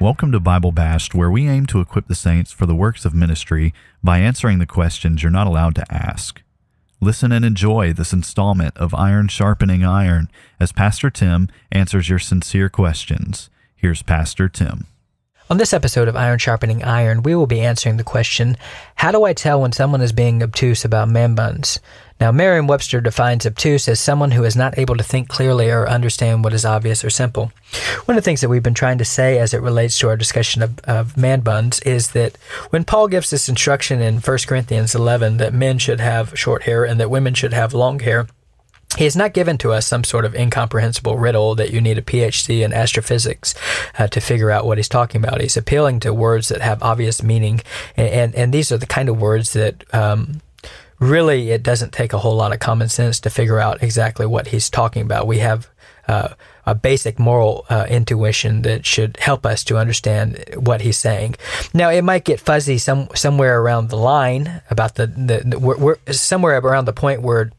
Welcome to Bible Bashed, where we aim to equip the saints for the works of ministry by answering the questions you're not allowed to ask. Listen and enjoy this installment of Iron Sharpening Iron as Pastor Tim answers your sincere questions. Here's Pastor Tim. On this episode of Iron Sharpening Iron, we will be answering the question, how do I tell when someone is being obtuse about man buns? Now, Merriam-Webster defines obtuse as someone who is not able to think clearly or understand what is obvious or simple. One of the things that we've been trying to say as it relates to our discussion of man buns is that when Paul gives this instruction in First Corinthians 11 that men should have short hair and that women should have long hair, he has not given to us some sort of incomprehensible riddle that you need a PhD in astrophysics to figure out what he's talking about. He's appealing to words that have obvious meaning, and these are the kind of words that really it doesn't take a whole lot of common sense to figure out exactly what he's talking about. We have a basic moral intuition that should help us to understand what he's saying. Now, it might get fuzzy somewhere around the line, about somewhere around the point where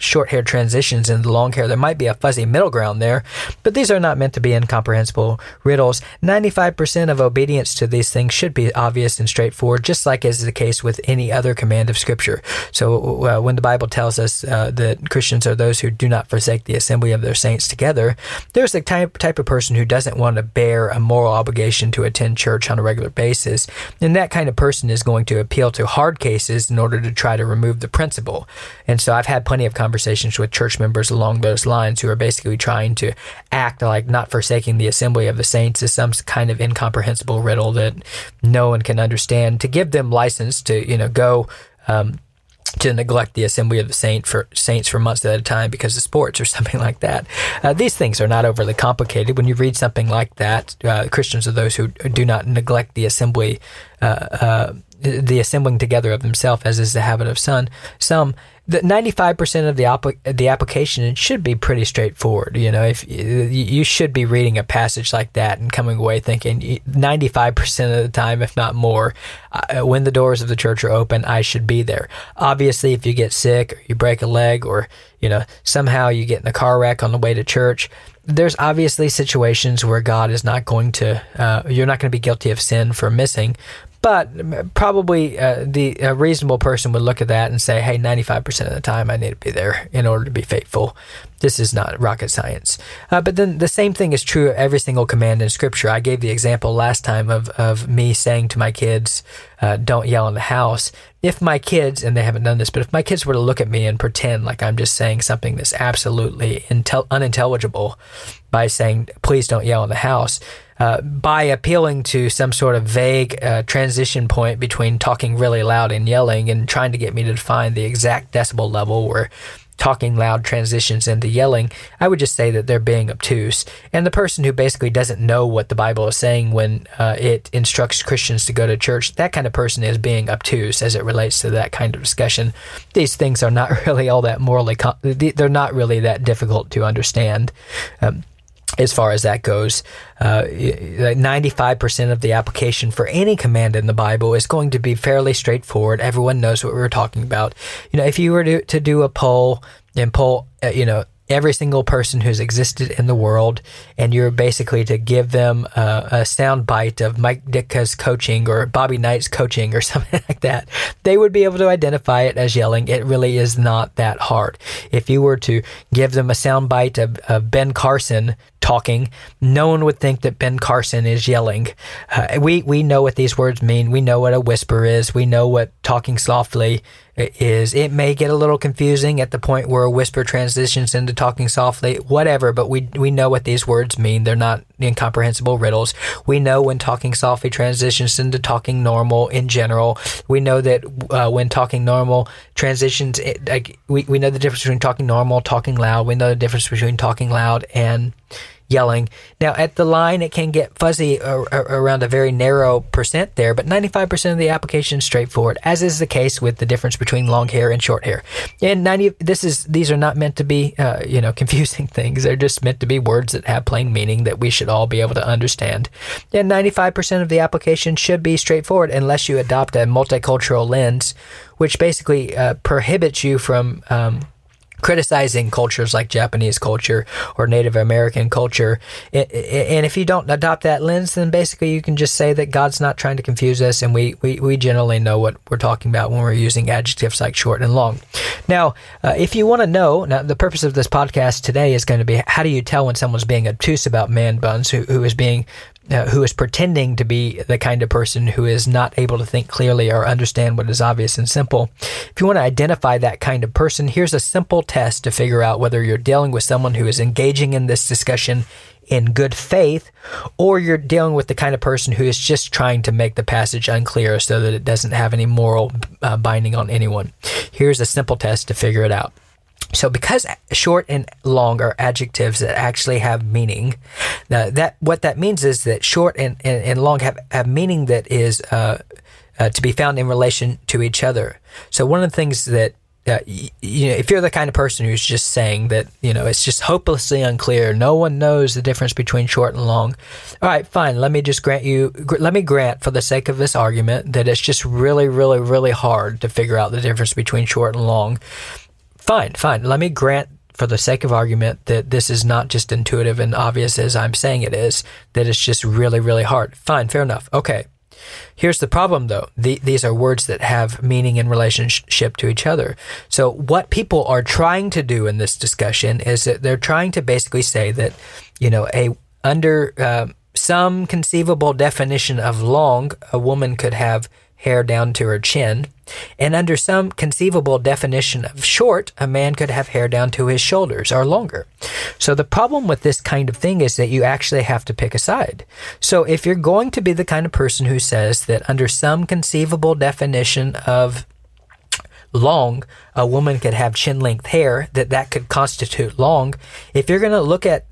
short hair transitions into long hair. There might be a fuzzy middle ground there, but these are not meant to be incomprehensible riddles. 95% of obedience to these things should be obvious and straightforward, just like is the case with any other command of Scripture. So when the Bible tells us that Christians are those who do not forsake the assembly of their saints together, there's the type of person who doesn't want to bear a moral obligation to attend church on a regular basis, and that kind of person is going to appeal to hard cases in order to try to remove the principle. And so I've had plenty of conversations with church members along those lines who are basically trying to act like not forsaking the assembly of the saints is some kind of incomprehensible riddle that no one can understand, to give them license to go to neglect the assembly of the saints for months at a time because of sports or something like that. These things are not overly complicated. When you read something like that, Christians are those who do not neglect the assembly, the assembling together of themselves, as is the habit of some. The 95% of the application should be pretty straightforward. If you should be reading a passage like that and coming away thinking 95% of the time, if not more, when the doors of the church are open, I should be there. Obviously, if you get sick or you break a leg or somehow you get in a car wreck on the way to church, there's obviously situations where God is not going to you're not going to be guilty of sin for missing. But probably a reasonable person would look at that and say, hey, 95% of the time I need to be there in order to be faithful. This is not rocket science. But then the same thing is true of every single command in Scripture. I gave the example last time of me saying to my kids, don't yell in the house. If my kids, and they haven't done this, but if my kids were to look at me and pretend like I'm just saying something that's absolutely unintelligible by saying, please don't yell in the house, by appealing to some sort of vague transition point between talking really loud and yelling and trying to get me to define the exact decibel level where talking loud transitions into yelling, I would just say that they're being obtuse. And the person who basically doesn't know what the Bible is saying when it instructs Christians to go to church, that kind of person is being obtuse as it relates to that kind of discussion. These things are not really all that they're not really that difficult to understand. as far as that goes. 95% of the application for any command in the Bible is going to be fairly straightforward. Everyone knows what we're talking about. You know, if you were to do a poll and poll, you know, every single person who's existed in the world, and you're basically to give them a sound bite of Mike Ditka's coaching or Bobby Knight's coaching or something like that, they would be able to identify it as yelling. It really is not that hard. If you were to give them a sound bite of Ben Carson talking, no one would think that Ben Carson is yelling. We know what these words mean. We know what a whisper is. We know what talking softly is. It may get a little confusing at the point where a whisper transitions into talking softly, whatever, but we know what these words mean. They're not incomprehensible riddles. We know when talking softly transitions into talking normal in general. We know that when talking normal transitions, we know the difference between talking normal, talking loud. We know the difference between talking loud and yelling. Now, at the line, it can get fuzzy around a very narrow percent there, but 95% of the application is straightforward, as is the case with the difference between long hair and short hair. And these are not meant to be, confusing things. They're just meant to be words that have plain meaning that we should all be able to understand. And 95% of the application should be straightforward unless you adopt a multicultural lens, which basically prohibits you from criticizing cultures like Japanese culture or Native American culture. And if you don't adopt that lens, then basically you can just say that God's not trying to confuse us, and we generally know what we're talking about when we're using adjectives like short and long. Now, if you want to know, now the purpose of this podcast today is going to be, how do you tell when someone's being obtuse about man buns, who is pretending to be the kind of person who is not able to think clearly or understand what is obvious and simple. If you want to identify that kind of person, here's a simple test to figure out whether you're dealing with someone who is engaging in this discussion in good faith, or you're dealing with the kind of person who is just trying to make the passage unclear so that it doesn't have any moral binding on anyone. Here's a simple test to figure it out. So because short and long are adjectives that actually have meaning, what that means is that short and long have meaning that is to be found in relation to each other. So one of the things that, if you're the kind of person who's just saying that, it's just hopelessly unclear, no one knows the difference between short and long. All right, fine. Let me grant for the sake of this argument that it's just really, really, really hard to figure out the difference between short and long. Fine. Let me grant, for the sake of argument, that this is not just intuitive and obvious as I'm saying it is, that it's just really, really hard. Fine, fair enough. Okay. Here's the problem, though. These are words that have meaning in relationship to each other. So what people are trying to do in this discussion is that they're trying to basically say that, under some conceivable definition of long, a woman could have hair down to her chin, and under some conceivable definition of short, a man could have hair down to his shoulders or longer. So the problem with this kind of thing is that you actually have to pick a side. So if you're going to be the kind of person who says that under some conceivable definition of long, a woman could have chin-length hair, that could constitute long, if you're going to look at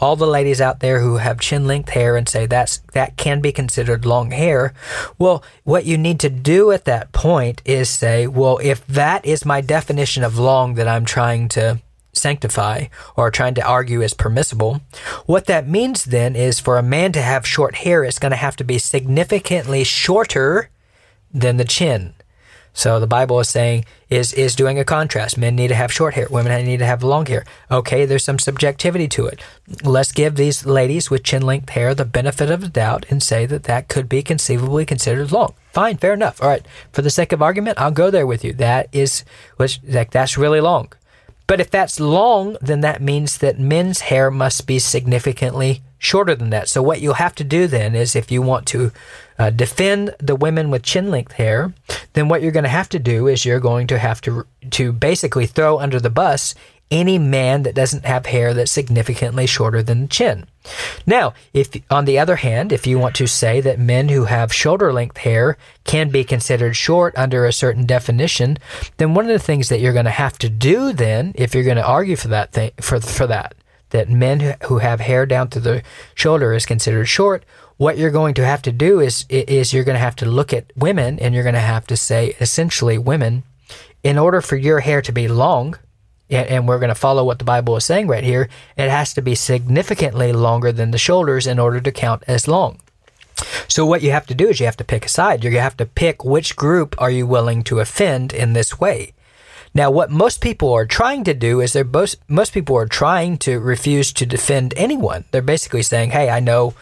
all the ladies out there who have chin-length hair and say that can be considered long hair. Well, what you need to do at that point is say, well, if that is my definition of long that I'm trying to sanctify or trying to argue is permissible, what that means then is for a man to have short hair, it's going to have to be significantly shorter than the chin. So the Bible is saying, is doing a contrast. Men need to have short hair. Women need to have long hair. Okay, there's some subjectivity to it. Let's give these ladies with chin-length hair the benefit of the doubt and say that could be conceivably considered long. Fine, fair enough. All right, for the sake of argument, I'll go there with you. That's really long. But if that's long, then that means that men's hair must be significantly shorter than that. So what you'll have to do then is, if you want to defend the women with chin-length hair, then what you're going to have to do is you're going to have to basically throw under the bus any man that doesn't have hair that's significantly shorter than the chin. Now, if on the other hand, if you want to say that men who have shoulder-length hair can be considered short under a certain definition, then one of the things that you're going to have to do then, if you're going to argue for that thing, that men who have hair down to the shoulder is considered short, what you're going to have to do is you're going to have to look at women, and you're going to have to say, essentially, women, in order for your hair to be long, and we're going to follow what the Bible is saying right here, it has to be significantly longer than the shoulders in order to count as long. So what you have to do is you have to pick a side. You have to pick which group are you willing to offend in this way. Now, what most people are trying to do is most people are trying to refuse to defend anyone. They're basically saying, hey, I know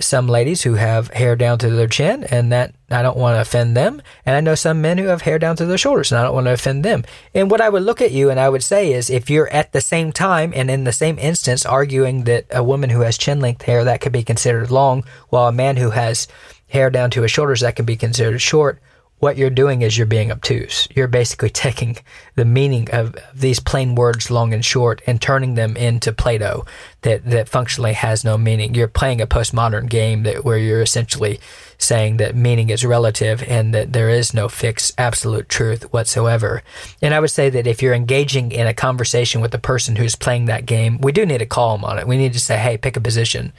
some ladies who have hair down to their chin, and that I don't want to offend them. And I know some men who have hair down to their shoulders, and I don't want to offend them. And what I would look at you and I would say is, if you're at the same time and in the same instance arguing that a woman who has chin-length hair, that could be considered long, while a man who has hair down to his shoulders, that can be considered short, what you're doing is you're being obtuse. You're basically taking the meaning of these plain words, long and short, and turning them into Play-Doh that functionally has no meaning. You're playing a postmodern game where you're essentially saying that meaning is relative and that there is no fixed absolute truth whatsoever. And I would say that if you're engaging in a conversation with the person who's playing that game, we do need to call them on it. We need to say, hey, pick a position.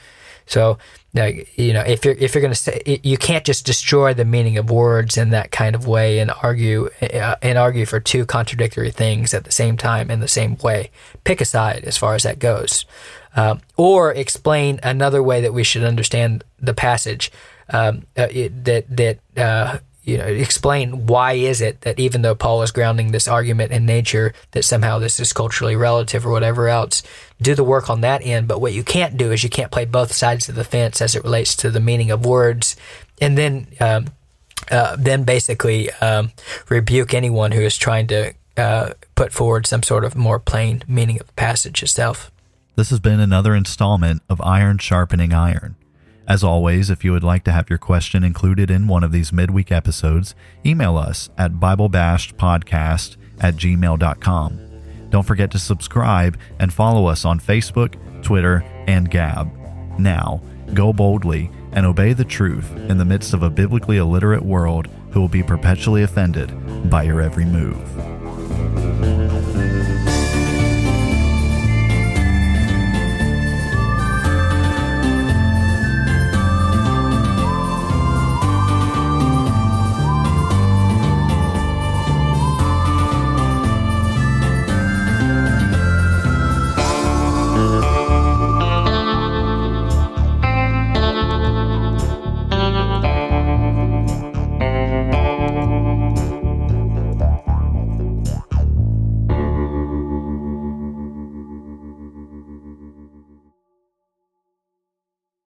So, you know, if you're going to say, you can't just destroy the meaning of words in that kind of way and argue for two contradictory things at the same time in the same way. Pick a side as far as that goes, or explain another way that we should understand the passage. Explain why is it that even though Paul is grounding this argument in nature, that somehow this is culturally relative or whatever else. Do the work on that end. But what you can't do is you can't play both sides of the fence as it relates to the meaning of words, and then basically rebuke anyone who is trying to put forward some sort of more plain meaning of the passage itself. This has been another installment of Iron Sharpening Iron. As always, if you would like to have your question included in one of these midweek episodes, email us at BibleBashedPodcast@gmail.com. Don't forget to subscribe and follow us on Facebook, Twitter, and Gab. Now, go boldly and obey the truth in the midst of a biblically illiterate world who will be perpetually offended by your every move.